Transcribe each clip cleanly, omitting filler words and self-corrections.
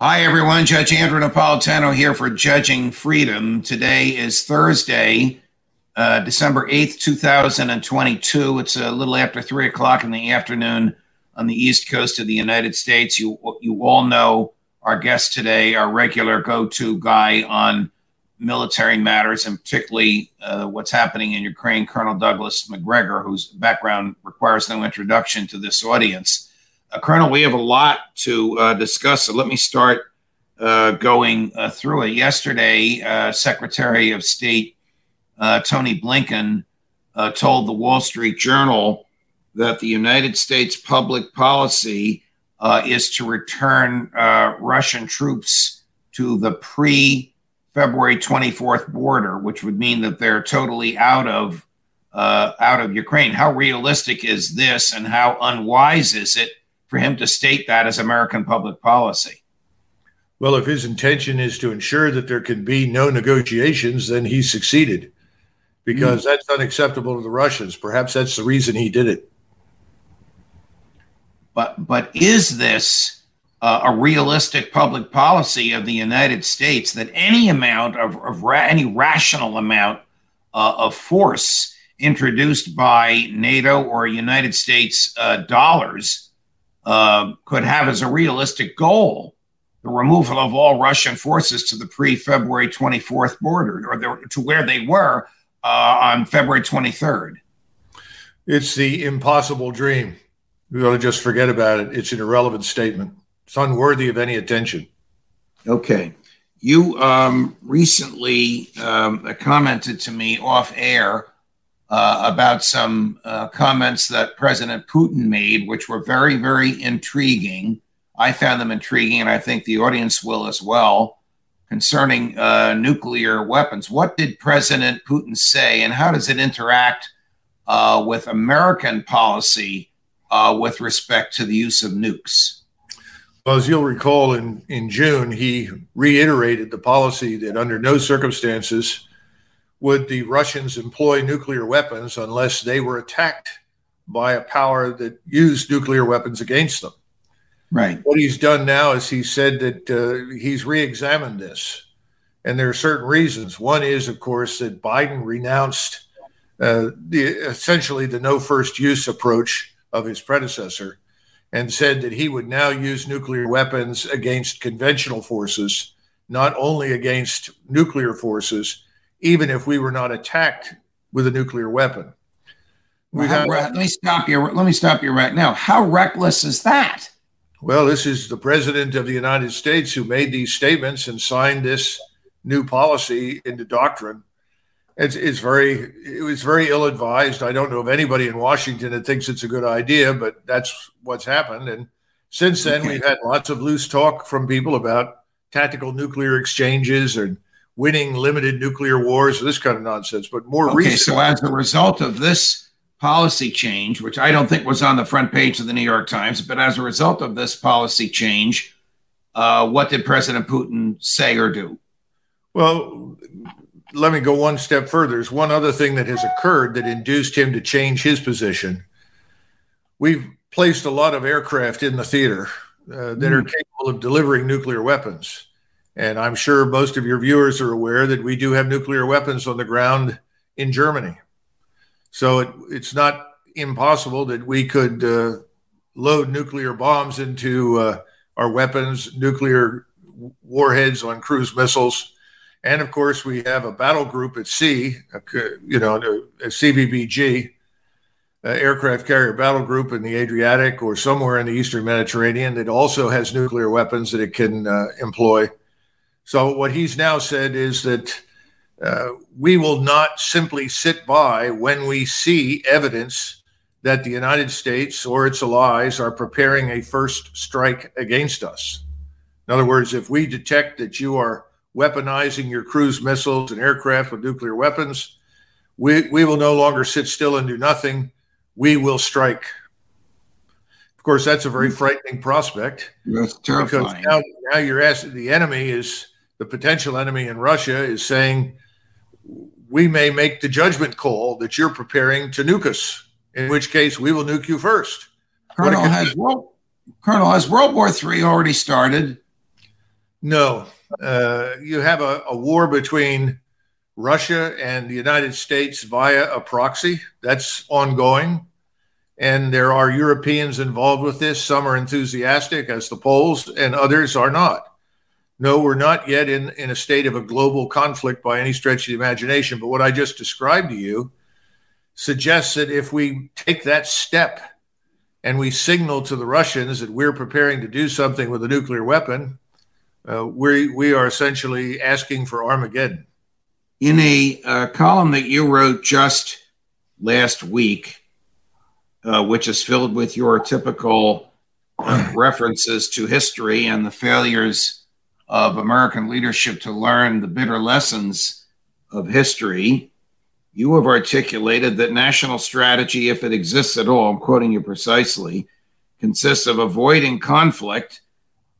Hi, everyone. Judge Andrew Napolitano here for Judging Freedom. Today is Thursday, December 8th, 2022. It's a little after 3 o'clock in the afternoon on the East Coast of the United States. You all know our guest today, our regular go-to guy on military matters, and particularly what's happening in Ukraine, Colonel Douglas McGregor, whose background requires no introduction to this audience. Colonel, we have a lot to discuss, so let me start going through it. Yesterday, Secretary of State Tony Blinken told the Wall Street Journal that the United States public policy is to return Russian troops to the pre-February 24th border, which would mean that they're totally out of Ukraine. How realistic is this, and how unwise is it for him to state that as American public policy? Well, if his intention is to ensure that there can be no negotiations, then he succeeded, because that's unacceptable to the Russians. Perhaps that's the reason he did it. But is this a realistic public policy of the United States, that any amount of any rational amount of force introduced by NATO or United States dollars could have as a realistic goal the removal of all Russian forces to the pre-February 24th border, or to where they were on February 23rd? It's the impossible dream. We ought to just forget about it. It's an irrelevant statement. It's unworthy of any attention. Okay. You recently commented to me off air about some comments that President Putin made, which were very, very intriguing. I found them intriguing, and I think the audience will as well, concerning nuclear weapons. What did President Putin say, and how does it interact with American policy with respect to the use of nukes? Well, as you'll recall, in June, he reiterated the policy that under no circumstances would the Russians employ nuclear weapons unless they were attacked by a power that used nuclear weapons against them. Right. What he's done now is he said that he's re-examined this, and there are certain reasons. One is, of course, that Biden renounced essentially the no first use approach of his predecessor and said that he would now use nuclear weapons against conventional forces, not only against nuclear forces, even if we were not attacked with a nuclear weapon. Let me stop you right now. How reckless is that? Well, this is the President of the United States who made these statements and signed this new policy into doctrine. It was very ill-advised. I don't know of anybody in Washington that thinks it's a good idea, but that's what's happened. And since then, We've had lots of loose talk from people about tactical nuclear exchanges and winning limited nuclear wars, this kind of nonsense, but more recently. So as a result of this policy change, which I don't think was on the front page of the New York Times, but as a result of this policy change, what did President Putin say or do? Well, let me go one step further. There's one other thing that has occurred that induced him to change his position. We've placed a lot of aircraft in the theater that are capable of delivering nuclear weapons. And I'm sure most of your viewers are aware that we do have nuclear weapons on the ground in Germany. So it's not impossible that we could load nuclear bombs into our weapons, nuclear warheads on cruise missiles. And, of course, we have a battle group at sea, a CVBG, aircraft carrier battle group in the Adriatic or somewhere in the Eastern Mediterranean that also has nuclear weapons that it can employ. So what he's now said is that we will not simply sit by when we see evidence that the United States or its allies are preparing a first strike against us. In other words, if we detect that you are weaponizing your cruise missiles and aircraft with nuclear weapons, we will no longer sit still and do nothing. We will strike. Of course, that's a very frightening prospect. That's terrifying. Because now you're asking, the enemy is, the potential enemy in Russia is saying, we may make the judgment call that you're preparing to nuke us, in which case we will nuke you first. Colonel, has World War III already started? No. You have a war between Russia and the United States via a proxy. That's ongoing. And there are Europeans involved with this. Some are enthusiastic, as the Poles, and others are not. No, we're not yet in a state of a global conflict by any stretch of the imagination. But what I just described to you suggests that if we take that step and we signal to the Russians that we're preparing to do something with a nuclear weapon, we are essentially asking for Armageddon. In a column that you wrote just last week, which is filled with your typical references to history and the failures of American leadership to learn the bitter lessons of history, you have articulated that national strategy, if it exists at all, I'm quoting you precisely, consists of avoiding conflict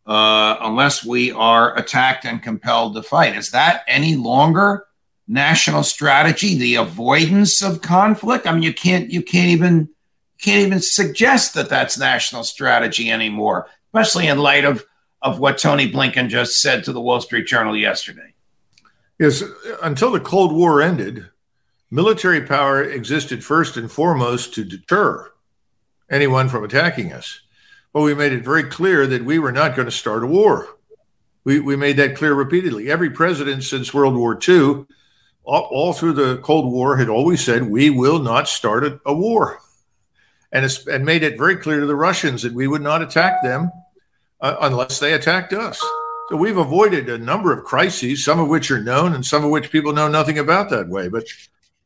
unless we are attacked and compelled to fight. Is that any longer national strategy, the avoidance of conflict? I mean, you can't even suggest that that's national strategy anymore, especially in light of what Tony Blinken just said to the Wall Street Journal yesterday. Yes, until the Cold War ended, military power existed first and foremost to deter anyone from attacking us. But we made it very clear that we were not going to start a war. We made that clear repeatedly. Every president since World War II, all through the Cold War, had always said, we will not start a war. And made it very clear to the Russians that we would not attack them unless they attacked us. So we've avoided a number of crises, some of which are known and some of which people know nothing about that way. But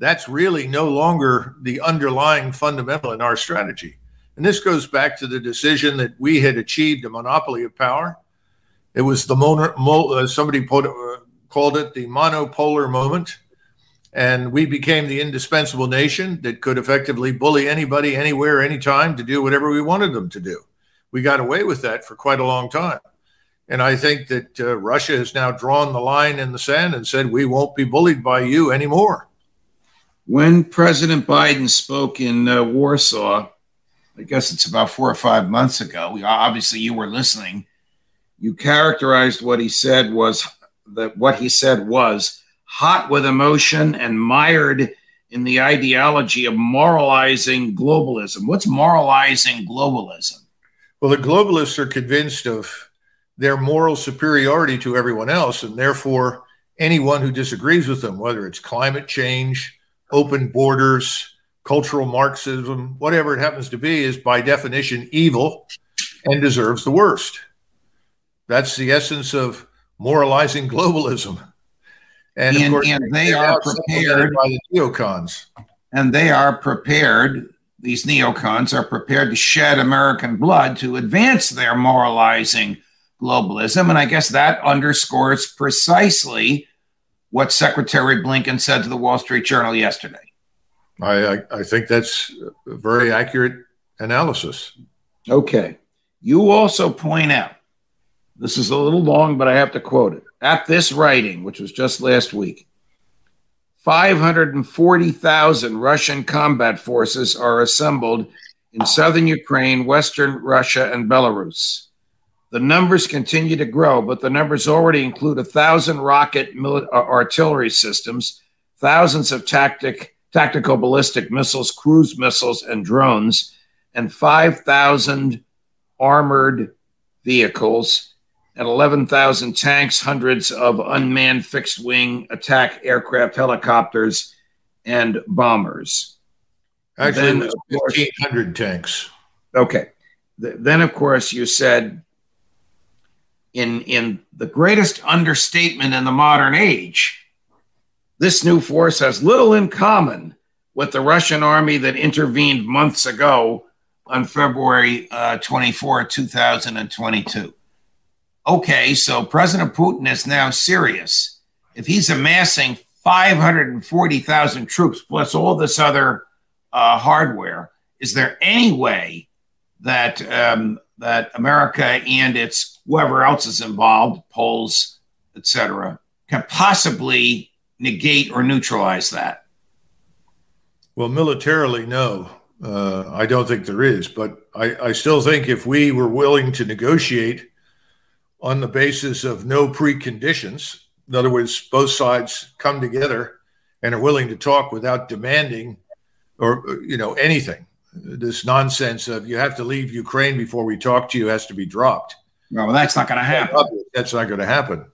that's really no longer the underlying fundamental in our strategy. And this goes back to the decision that we had achieved a monopoly of power. It was the somebody called it the monopolar moment. And we became the indispensable nation that could effectively bully anybody, anywhere, anytime to do whatever we wanted them to do. We got away with that for quite a long time. And I think that Russia has now drawn the line in the sand and said, we won't be bullied by you anymore. When President Biden spoke in Warsaw, I guess it's about 4 or 5 months ago, obviously you were listening, you characterized what he said was hot with emotion and mired in the ideology of moralizing globalism. What's moralizing globalism? Well, the globalists are convinced of their moral superiority to everyone else, and therefore anyone who disagrees with them, whether it's climate change, open borders, cultural Marxism, whatever it happens to be, is by definition evil and deserves the worst. That's the essence of moralizing globalism. And of course, and they are prepared by the neocons. And they are prepared, these neocons are prepared to shed American blood to advance their moralizing globalism. And I guess that underscores precisely what Secretary Blinken said to the Wall Street Journal yesterday. I think that's a very accurate analysis. Okay. You also point out, this is a little long, but I have to quote it. At this writing, which was just last week, 540,000 Russian combat forces are assembled in southern Ukraine, western Russia, and Belarus. The numbers continue to grow, but the numbers already include 1,000 rocket artillery systems, thousands of tactical ballistic missiles, cruise missiles, and drones, and 5,000 armored vehicles, and 11,000 tanks, hundreds of unmanned fixed-wing attack aircraft, helicopters, and bombers. Actually, it was 1,500 tanks. Okay. Then, of course, you said, in the greatest understatement in the modern age, this new force has little in common with the Russian army that intervened months ago on February 24, 2022. Okay, so President Putin is now serious. If he's amassing 540,000 troops plus all this other hardware, is there any way that that America and its whoever else is involved, Poles, etc., can possibly negate or neutralize that? Well, militarily, no. I don't think there is. But I still think if we were willing to negotiate on the basis of no preconditions, in other words, both sides come together and are willing to talk without demanding or, you know, anything. This nonsense of you have to leave Ukraine before we talk to you has to be dropped. Well, that's not going to happen. That's not going to happen.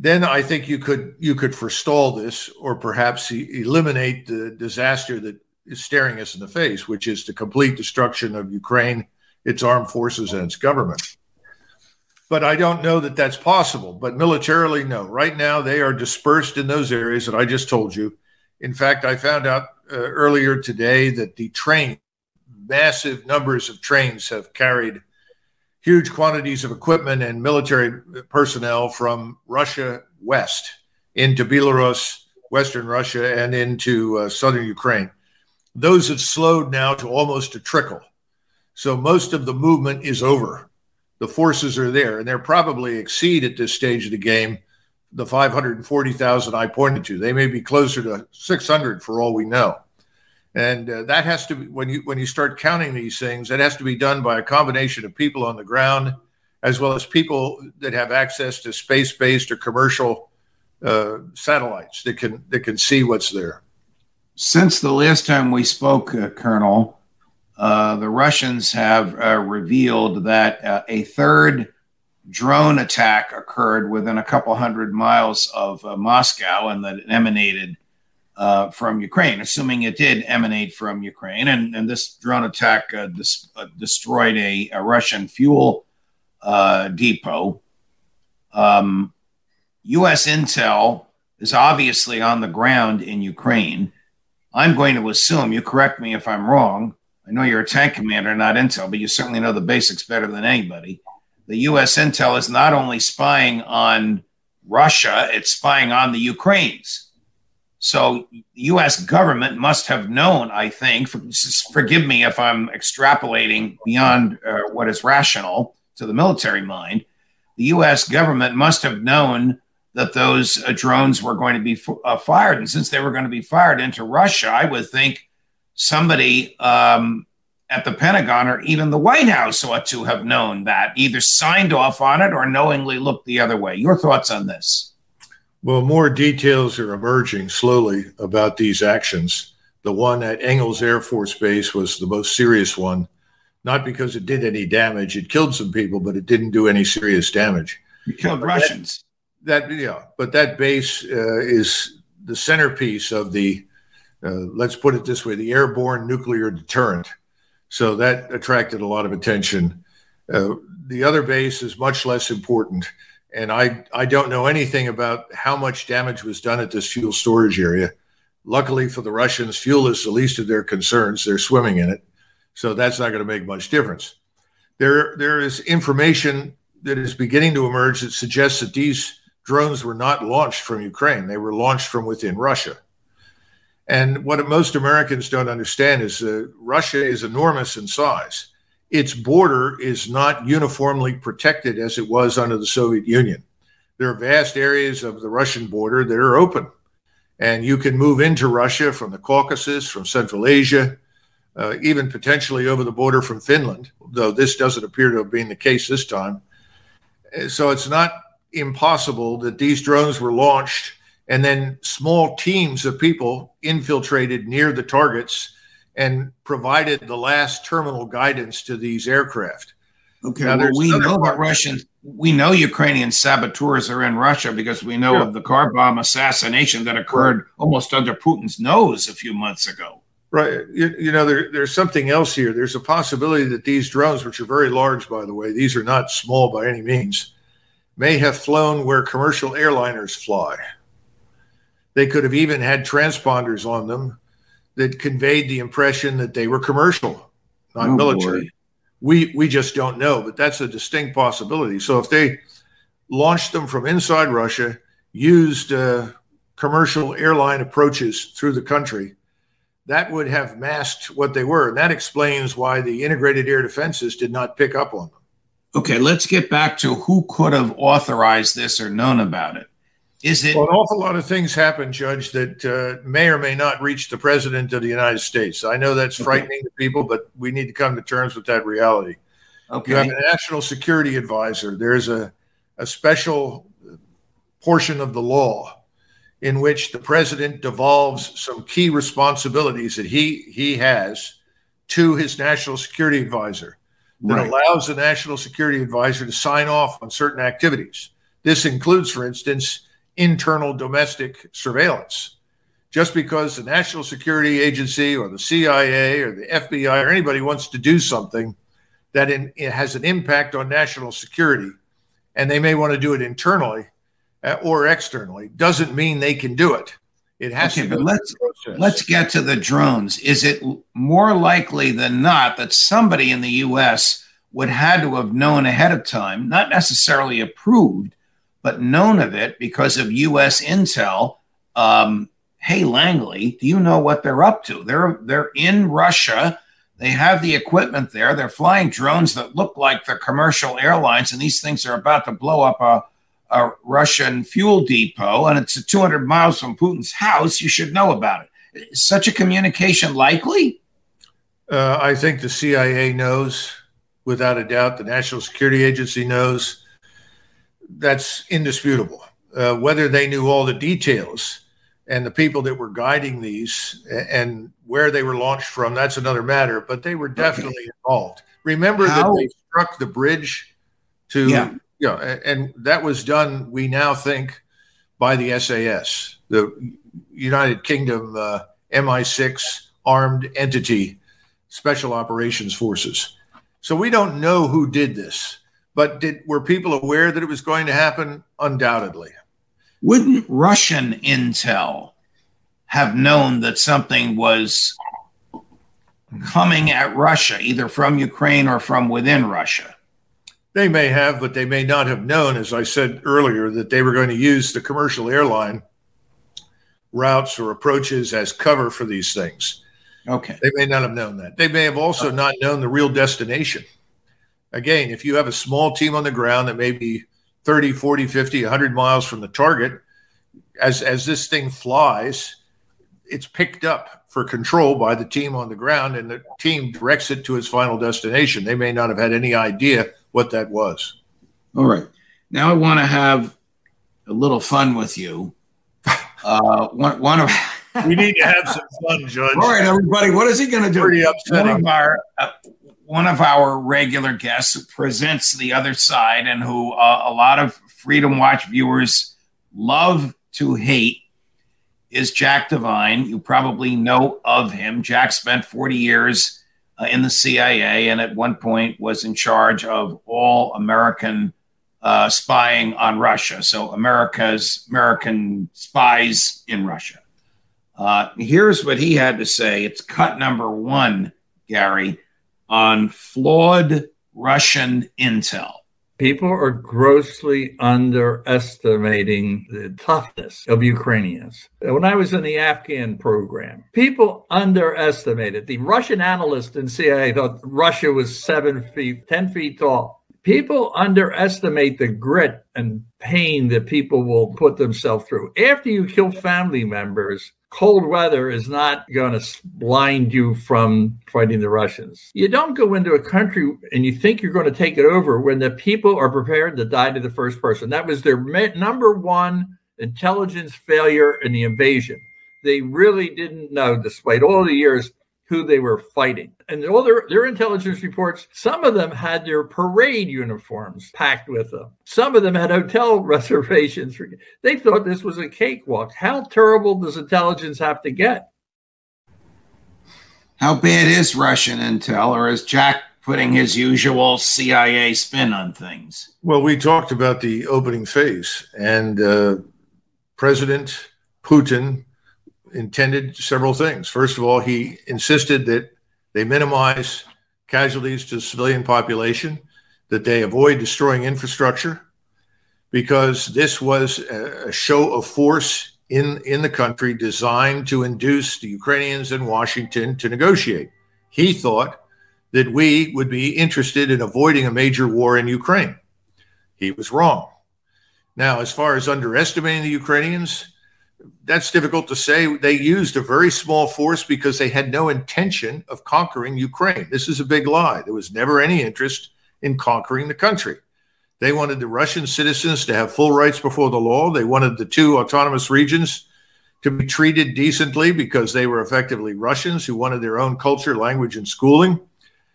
Then I think you could forestall this, or perhaps eliminate the disaster that is staring us in the face, which is the complete destruction of Ukraine, its armed forces, and its government. But I don't know that that's possible. But militarily, no. Right now, they are dispersed in those areas that I just told you. In fact, I found out earlier today that the train, massive numbers of trains have carried huge quantities of equipment and military personnel from Russia west into Belarus, Western Russia, and into southern Ukraine. Those have slowed now to almost a trickle. So most of the movement is over. The forces are there, and they're probably exceed at this stage of the game the 540,000 I pointed to. They may be closer to 600 for all we know. And that has to be, when you start counting these things, that has to be done by a combination of people on the ground, as well as people that have access to space-based or commercial satellites that can see what's there. Since the last time we spoke, Colonel, the Russians have revealed that a third drone attack occurred within a couple hundred miles of Moscow, and that it emanated from Ukraine, assuming it did emanate from Ukraine. And this drone attack destroyed a Russian fuel depot. U.S. intel is obviously on the ground in Ukraine. I'm going to assume, you correct me if I'm wrong, I know you're a tank commander, not intel, but you certainly know the basics better than anybody. The U.S. intel is not only spying on Russia, it's spying on the Ukrainians. So the U.S. government must have known, I think, forgive me if I'm extrapolating beyond what is rational to the military mind, the U.S. government must have known that those drones were going to be fired. And since they were going to be fired into Russia, I would think somebody at the Pentagon or even the White House ought to have known that, either signed off on it or knowingly looked the other way. Your thoughts on this? Well, more details are emerging slowly about these actions. The one at Engels Air Force Base was the most serious one, not because it did any damage. It killed some people, but it didn't do any serious damage. It killed Russians. But that base is the centerpiece of the let's put it this way, the airborne nuclear deterrent. So that attracted a lot of attention. The other base is much less important. And I don't know anything about how much damage was done at this fuel storage area. Luckily for the Russians, fuel is the least of their concerns. They're swimming in it. So that's not going to make much difference. There is information that is beginning to emerge that suggests that these drones were not launched from Ukraine. They were launched from within Russia. And what most Americans don't understand is Russia is enormous in size. Its border is not uniformly protected as it was under the Soviet Union. There are vast areas of the Russian border that are open. And you can move into Russia from the Caucasus, from Central Asia, even potentially over the border from Finland, though this doesn't appear to have been the case this time. So it's not impossible that these drones were launched and then small teams of people infiltrated near the targets and provided the last terminal guidance to these aircraft. Okay, now, well, we know about Russians. We know Ukrainian saboteurs are in Russia because we know of the car bomb assassination that occurred almost under Putin's nose a few months ago. Right. You know, there's something else here. There's a possibility that these drones, which are very large, by the way, these are not small by any means, may have flown where commercial airliners fly. They could have even had transponders on them. that conveyed the impression that they were commercial, not military. Boy. We just don't know, but that's a distinct possibility. So if they launched them from inside Russia, used commercial airline approaches through the country, that would have masked what they were. And that explains why the integrated air defenses did not pick up on them. Okay, let's get back to who could have authorized this or known about it. Is it? Well, an awful lot of things happen, Judge, that may or may not reach the President of the United States. I know that's frightening to people, but we need to come to terms with that reality. Okay. You have a national security advisor. There's a special portion of the law in which the President devolves some key responsibilities that he has to his national security advisor that allows the national security advisor to sign off on certain activities. This includes, for instance, internal domestic surveillance. Just because the National Security Agency or the CIA or the FBI or anybody wants to do something that it has an impact on national security, and they may want to do it internally or externally, doesn't mean they can do it. It has to be. Let's get to the drones. Is it more likely than not that somebody in the U.S. would had to have known ahead of time, not necessarily approved, but known of it because of U.S. intel? Hey, Langley, do you know what they're up to? They're in Russia. They have the equipment there. They're flying drones that look like the commercial airlines, and these things are about to blow up a Russian fuel depot, and it's 200 miles from Putin's house. You should know about it. Is such a communication likely? I think the CIA knows, without a doubt. The National Security Agency knows. That's indisputable. Whether they knew all the details and the people that were guiding these and where they were launched from, that's another matter, but they were definitely involved. Remember that they struck the bridge to, and that was done, we now think, by the SAS, the United Kingdom MI6 armed entity, special operations forces. So we don't know who did this. But were people aware that it was going to happen? Undoubtedly. Wouldn't Russian intel have known that something was coming at Russia, either from Ukraine or from within Russia? They may have, but they may not have known, as I said earlier, that they were going to use the commercial airline routes or approaches as cover for these things. Okay. They may not have known that. They may have also not known the real destination. Again, if you have a small team on the ground that may be 30, 40, 50, 100 miles from the target, as this thing flies, it's picked up for control by the team on the ground, and the team directs it to its final destination. They may not have had any idea what that was. All right. Now I want to have a little fun with you. We need to have some fun, Judge. All right, everybody. What is he going to do? Pretty upsetting. One of our regular guests who presents the other side and who a lot of Freedom Watch viewers love to hate is Jack Devine. You probably know of him. Jack spent 40 years in the CIA and at one point was in charge of all American spying on Russia. So American spies in Russia. Here's what he had to say. It's cut number one, Gary, on flawed Russian intel. People are grossly underestimating the toughness of Ukrainians. When I was in the Afghan program, people underestimated. The Russian analysts in CIA thought Russia was 7 feet, 10 feet tall. People underestimate the grit and pain that people will put themselves through. After you kill family members, cold weather is not going to blind you from fighting the Russians. You don't go into a country and you think you're going to take it over when the people are prepared to die to the first person. That was their number one intelligence failure in the invasion. They really didn't know, despite all the years, who they were fighting. And all their intelligence reports, some of them had their parade uniforms packed with them. Some of them had hotel reservations. They thought this was a cakewalk. How terrible does intelligence have to get? How bad is Russian intel, or is Jack putting his usual CIA spin on things? Well, we talked about the opening phase, and President Putin intended several things. First of all, he insisted that they minimize casualties to the civilian population, that they avoid destroying infrastructure, because this was a show of force in the country designed to induce the Ukrainians and Washington to negotiate. He thought that we would be interested in avoiding a major war in Ukraine. He was wrong. Now, as far as underestimating the Ukrainians, that's difficult to say. They used a very small force because they had no intention of conquering Ukraine. This is a big lie. There was never any interest in conquering the country. They wanted the Russian citizens to have full rights before the law. They wanted the two autonomous regions to be treated decently because they were effectively Russians who wanted their own culture, language, and schooling.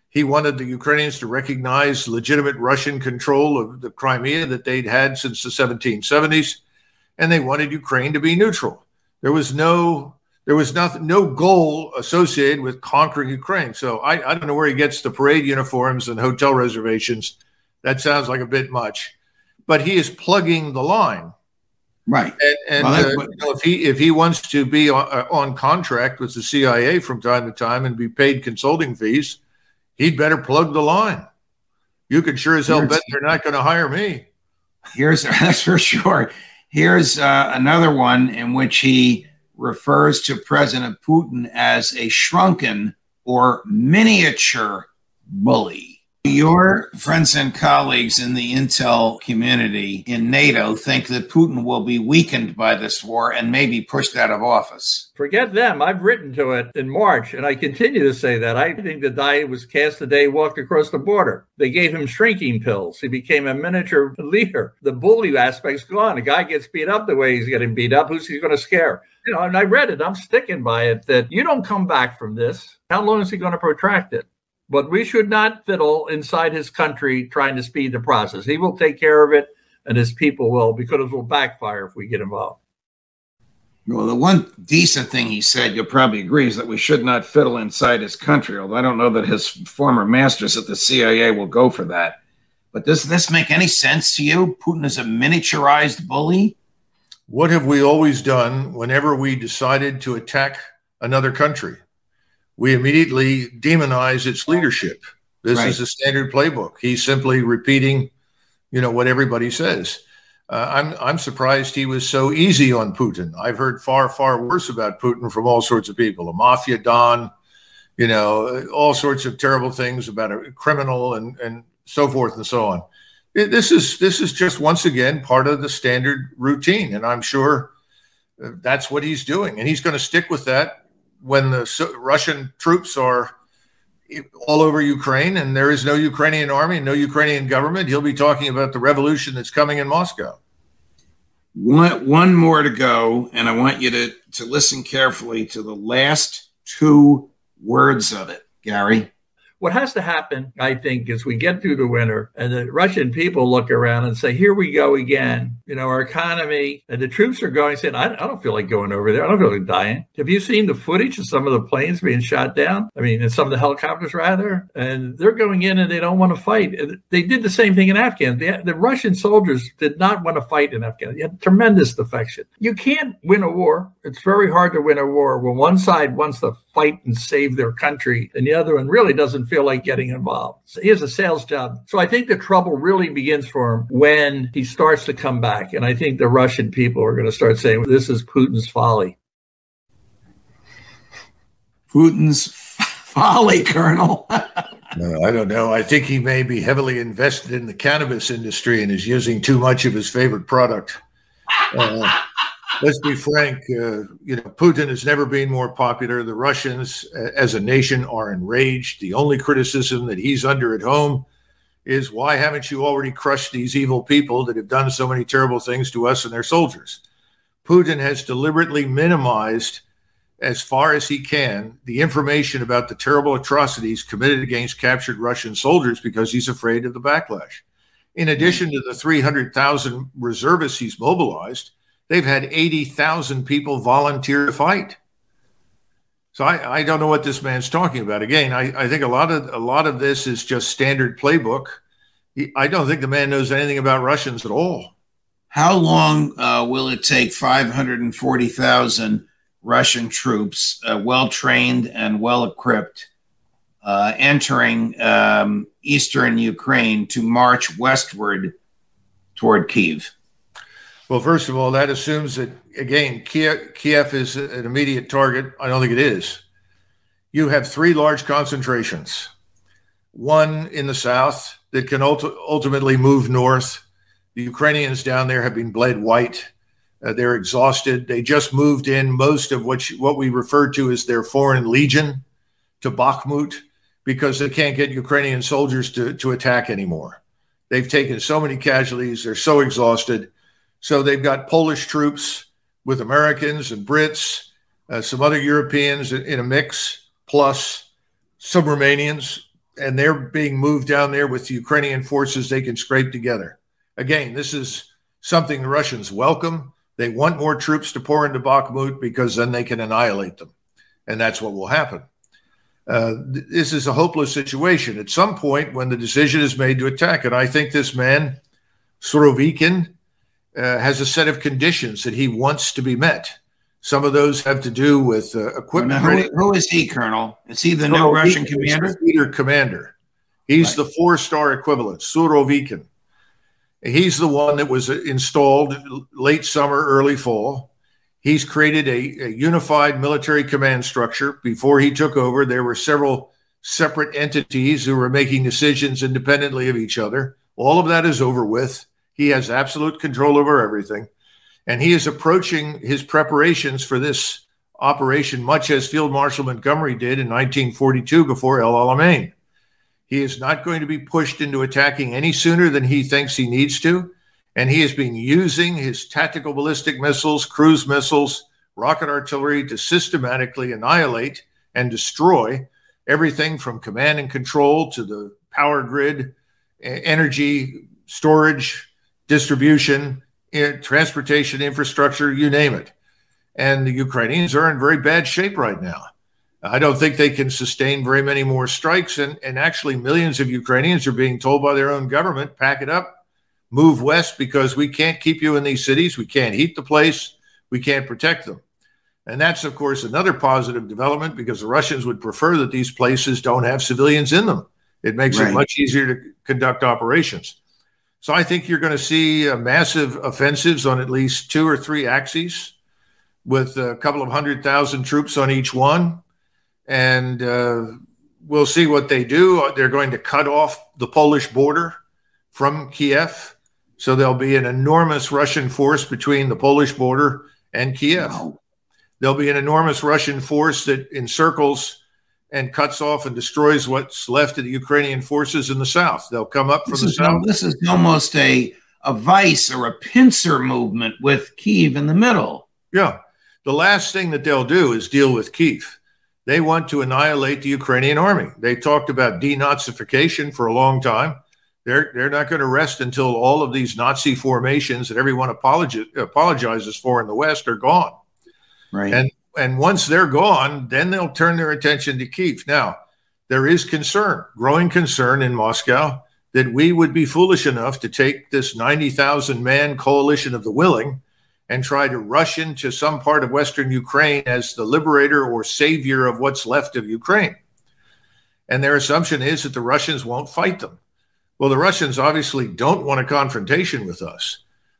He wanted the Ukrainians to recognize legitimate Russian control of the Crimea that they'd had since the 1770s, and they wanted Ukraine to be neutral. There was no goal associated with conquering Ukraine. So I don't know where he gets the parade uniforms and hotel reservations. That sounds like a bit much, but he is plugging the line. Right. And well, if he wants to be on contract with the CIA from time to time and be paid consulting fees, he'd better plug the line. You can sure as hell bet they're not going to hire me. That's for sure. Here's another one in which he refers to President Putin as a shrunken or miniature bully. Your friends and colleagues in the intel community in NATO think that Putin will be weakened by this war and maybe pushed out of office. Forget them. I've written to it in March, and I continue to say that. I think the die was cast the day he walked across the border. They gave him shrinking pills. He became a miniature leader. The bully aspect's gone. The guy gets beat up the way he's getting beat up. Who's he going to scare? You know, and I read it. I'm sticking by it that you don't come back from this. How long is he going to protract it? But we should not fiddle inside his country trying to speed the process. He will take care of it, and his people will, because it will backfire if we get involved. Well, the one decent thing he said, you'll probably agree, is that we should not fiddle inside his country, although I don't know that his former masters at the CIA will go for that. But does this make any sense to you? Putin is a miniaturized bully? What have we always done whenever we decided to attack another country? We immediately demonize its leadership. This is a standard playbook. He's simply repeating, you know, what everybody says. I'm surprised he was so easy on Putin. I've heard far, far worse about Putin from all sorts of people, a mafia don, you know, all sorts of terrible things about a criminal and so forth and so on. This is just, once again, part of the standard routine. And I'm sure that's what he's doing. And he's going to stick with that when the Russian troops are all over Ukraine and there is no Ukrainian army, no Ukrainian government. He'll be talking about the revolution that's coming in Moscow. One more to go, and I want you to listen carefully to the last two words of it, Gary. What has to happen, I think, is we get through the winter and the Russian people look around and say, here we go again. You know, our economy, and the troops are going, saying, I don't feel like going over there. I don't feel like dying. Have you seen the footage of some of the planes being shot down? I mean, and some of the helicopters, rather. And they're going in and they don't want to fight. They did the same thing in Afghanistan. The Russian soldiers did not want to fight in Afghanistan. They had tremendous defection. You can't win a war. It's very hard to win a war when one side wants to fight and save their country and the other one really doesn't feel like getting involved. So he has a sales job. So I think the trouble really begins for him when he starts to come back. And I think the Russian people are going to start saying, this is Putin's folly. Putin's folly, Colonel. No, I don't know. I think he may be heavily invested in the cannabis industry and is using too much of his favorite product. Let's be frank. You know, Putin has never been more popular. The Russians, as a nation, are enraged. The only criticism that he's under at home is, why haven't you already crushed these evil people that have done so many terrible things to us and their soldiers? Putin has deliberately minimized, as far as he can, the information about the terrible atrocities committed against captured Russian soldiers because he's afraid of the backlash. In addition to the 300,000 reservists he's mobilized, they've had 80,000 people volunteer to fight. So I don't know what this man's talking about. Again, I think a lot of this is just standard playbook. I don't think the man knows anything about Russians at all. How long will it take 540,000 Russian troops, well-trained and well-equipped, entering eastern Ukraine to march westward toward Kyiv? Well, first of all, that assumes that, again, Kyiv is an immediate target. I don't think it is. You have three large concentrations, one in the south that can ultimately move north. The Ukrainians down there have been bled white. They're exhausted. They just moved in most of what we refer to as their foreign legion to Bakhmut because they can't get Ukrainian soldiers to attack anymore. They've taken so many casualties. They're so exhausted. So they've got Polish troops with Americans and Brits, some other Europeans in a mix, plus some Romanians, and they're being moved down there with the Ukrainian forces they can scrape together. Again, this is something the Russians welcome. They want more troops to pour into Bakhmut because then they can annihilate them. And that's what will happen. This is a hopeless situation. At some point when the decision is made to attack, and I think this man, Surovikin, has a set of conditions that he wants to be met. Some of those have to do with equipment. Who is he, Colonel? Is he the new Russian commander? Commander. He's right. The four-star equivalent, Surovikin. He's the one that was installed late summer, early fall. He's created a unified military command structure. Before he took over, there were several separate entities who were making decisions independently of each other. All of that is over with. He has absolute control over everything. And he is approaching his preparations for this operation much as Field Marshal Montgomery did in 1942 before El Alamein. He is not going to be pushed into attacking any sooner than he thinks he needs to. And he has been using his tactical ballistic missiles, cruise missiles, rocket artillery to systematically annihilate and destroy everything from command and control to the power grid, energy, storage, distribution, transportation, infrastructure, you name it. And the Ukrainians are in very bad shape right now. I don't think they can sustain very many more strikes. And actually, millions of Ukrainians are being told by their own government, pack it up, move west, because we can't keep you in these cities. We can't heat the place. We can't protect them. And that's, of course, another positive development because the Russians would prefer that these places don't have civilians in them. It makes it much easier to conduct operations. So I think you're going to see massive offensives on at least two or three axes with a couple of 100,000 troops on each one. And we'll see what they do. They're going to cut off the Polish border from Kyiv. So there'll be an enormous Russian force between the Polish border and Kyiv. Wow. There'll be an enormous Russian force that encircles and cuts off and destroys what's left of the Ukrainian forces in the south. They'll come up from the south. This is almost a vice or a pincer movement with Kyiv in the middle. Yeah. The last thing that they'll do is deal with Kyiv. They want to annihilate the Ukrainian army. They talked about denazification for a long time. They're not going to rest until all of these Nazi formations that everyone apologizes for in the West are gone. Right. And once they're gone, then they'll turn their attention to Kyiv. Now, there is concern, growing concern in Moscow, that we would be foolish enough to take this 90,000-man coalition of the willing and try to rush into some part of Western Ukraine as the liberator or savior of what's left of Ukraine. And their assumption is that the Russians won't fight them. Well, the Russians obviously don't want a confrontation with us.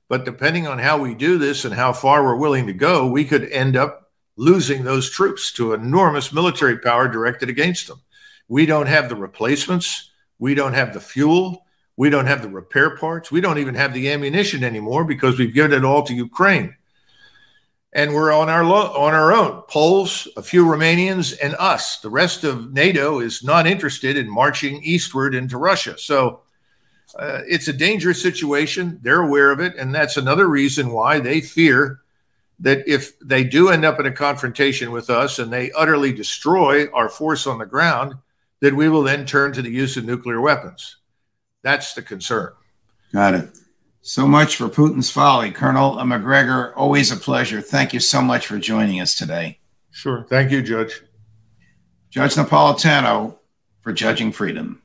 But depending on how we do this and how far we're willing to go, we could end up losing those troops to enormous military power directed against them. We don't have the replacements. We don't have the fuel. We don't have the repair parts. We don't even have the ammunition anymore because we've given it all to Ukraine. And we're on our own. Poles, a few Romanians, and us. The rest of NATO is not interested in marching eastward into Russia. So it's a dangerous situation. They're aware of it. And that's another reason why they fear that if they do end up in a confrontation with us and they utterly destroy our force on the ground, that we will then turn to the use of nuclear weapons. That's the concern. Got it. So much for Putin's folly. Colonel McGregor, always a pleasure. Thank you so much for joining us today. Sure. Thank you, Judge. Judge Napolitano for Judging Freedom.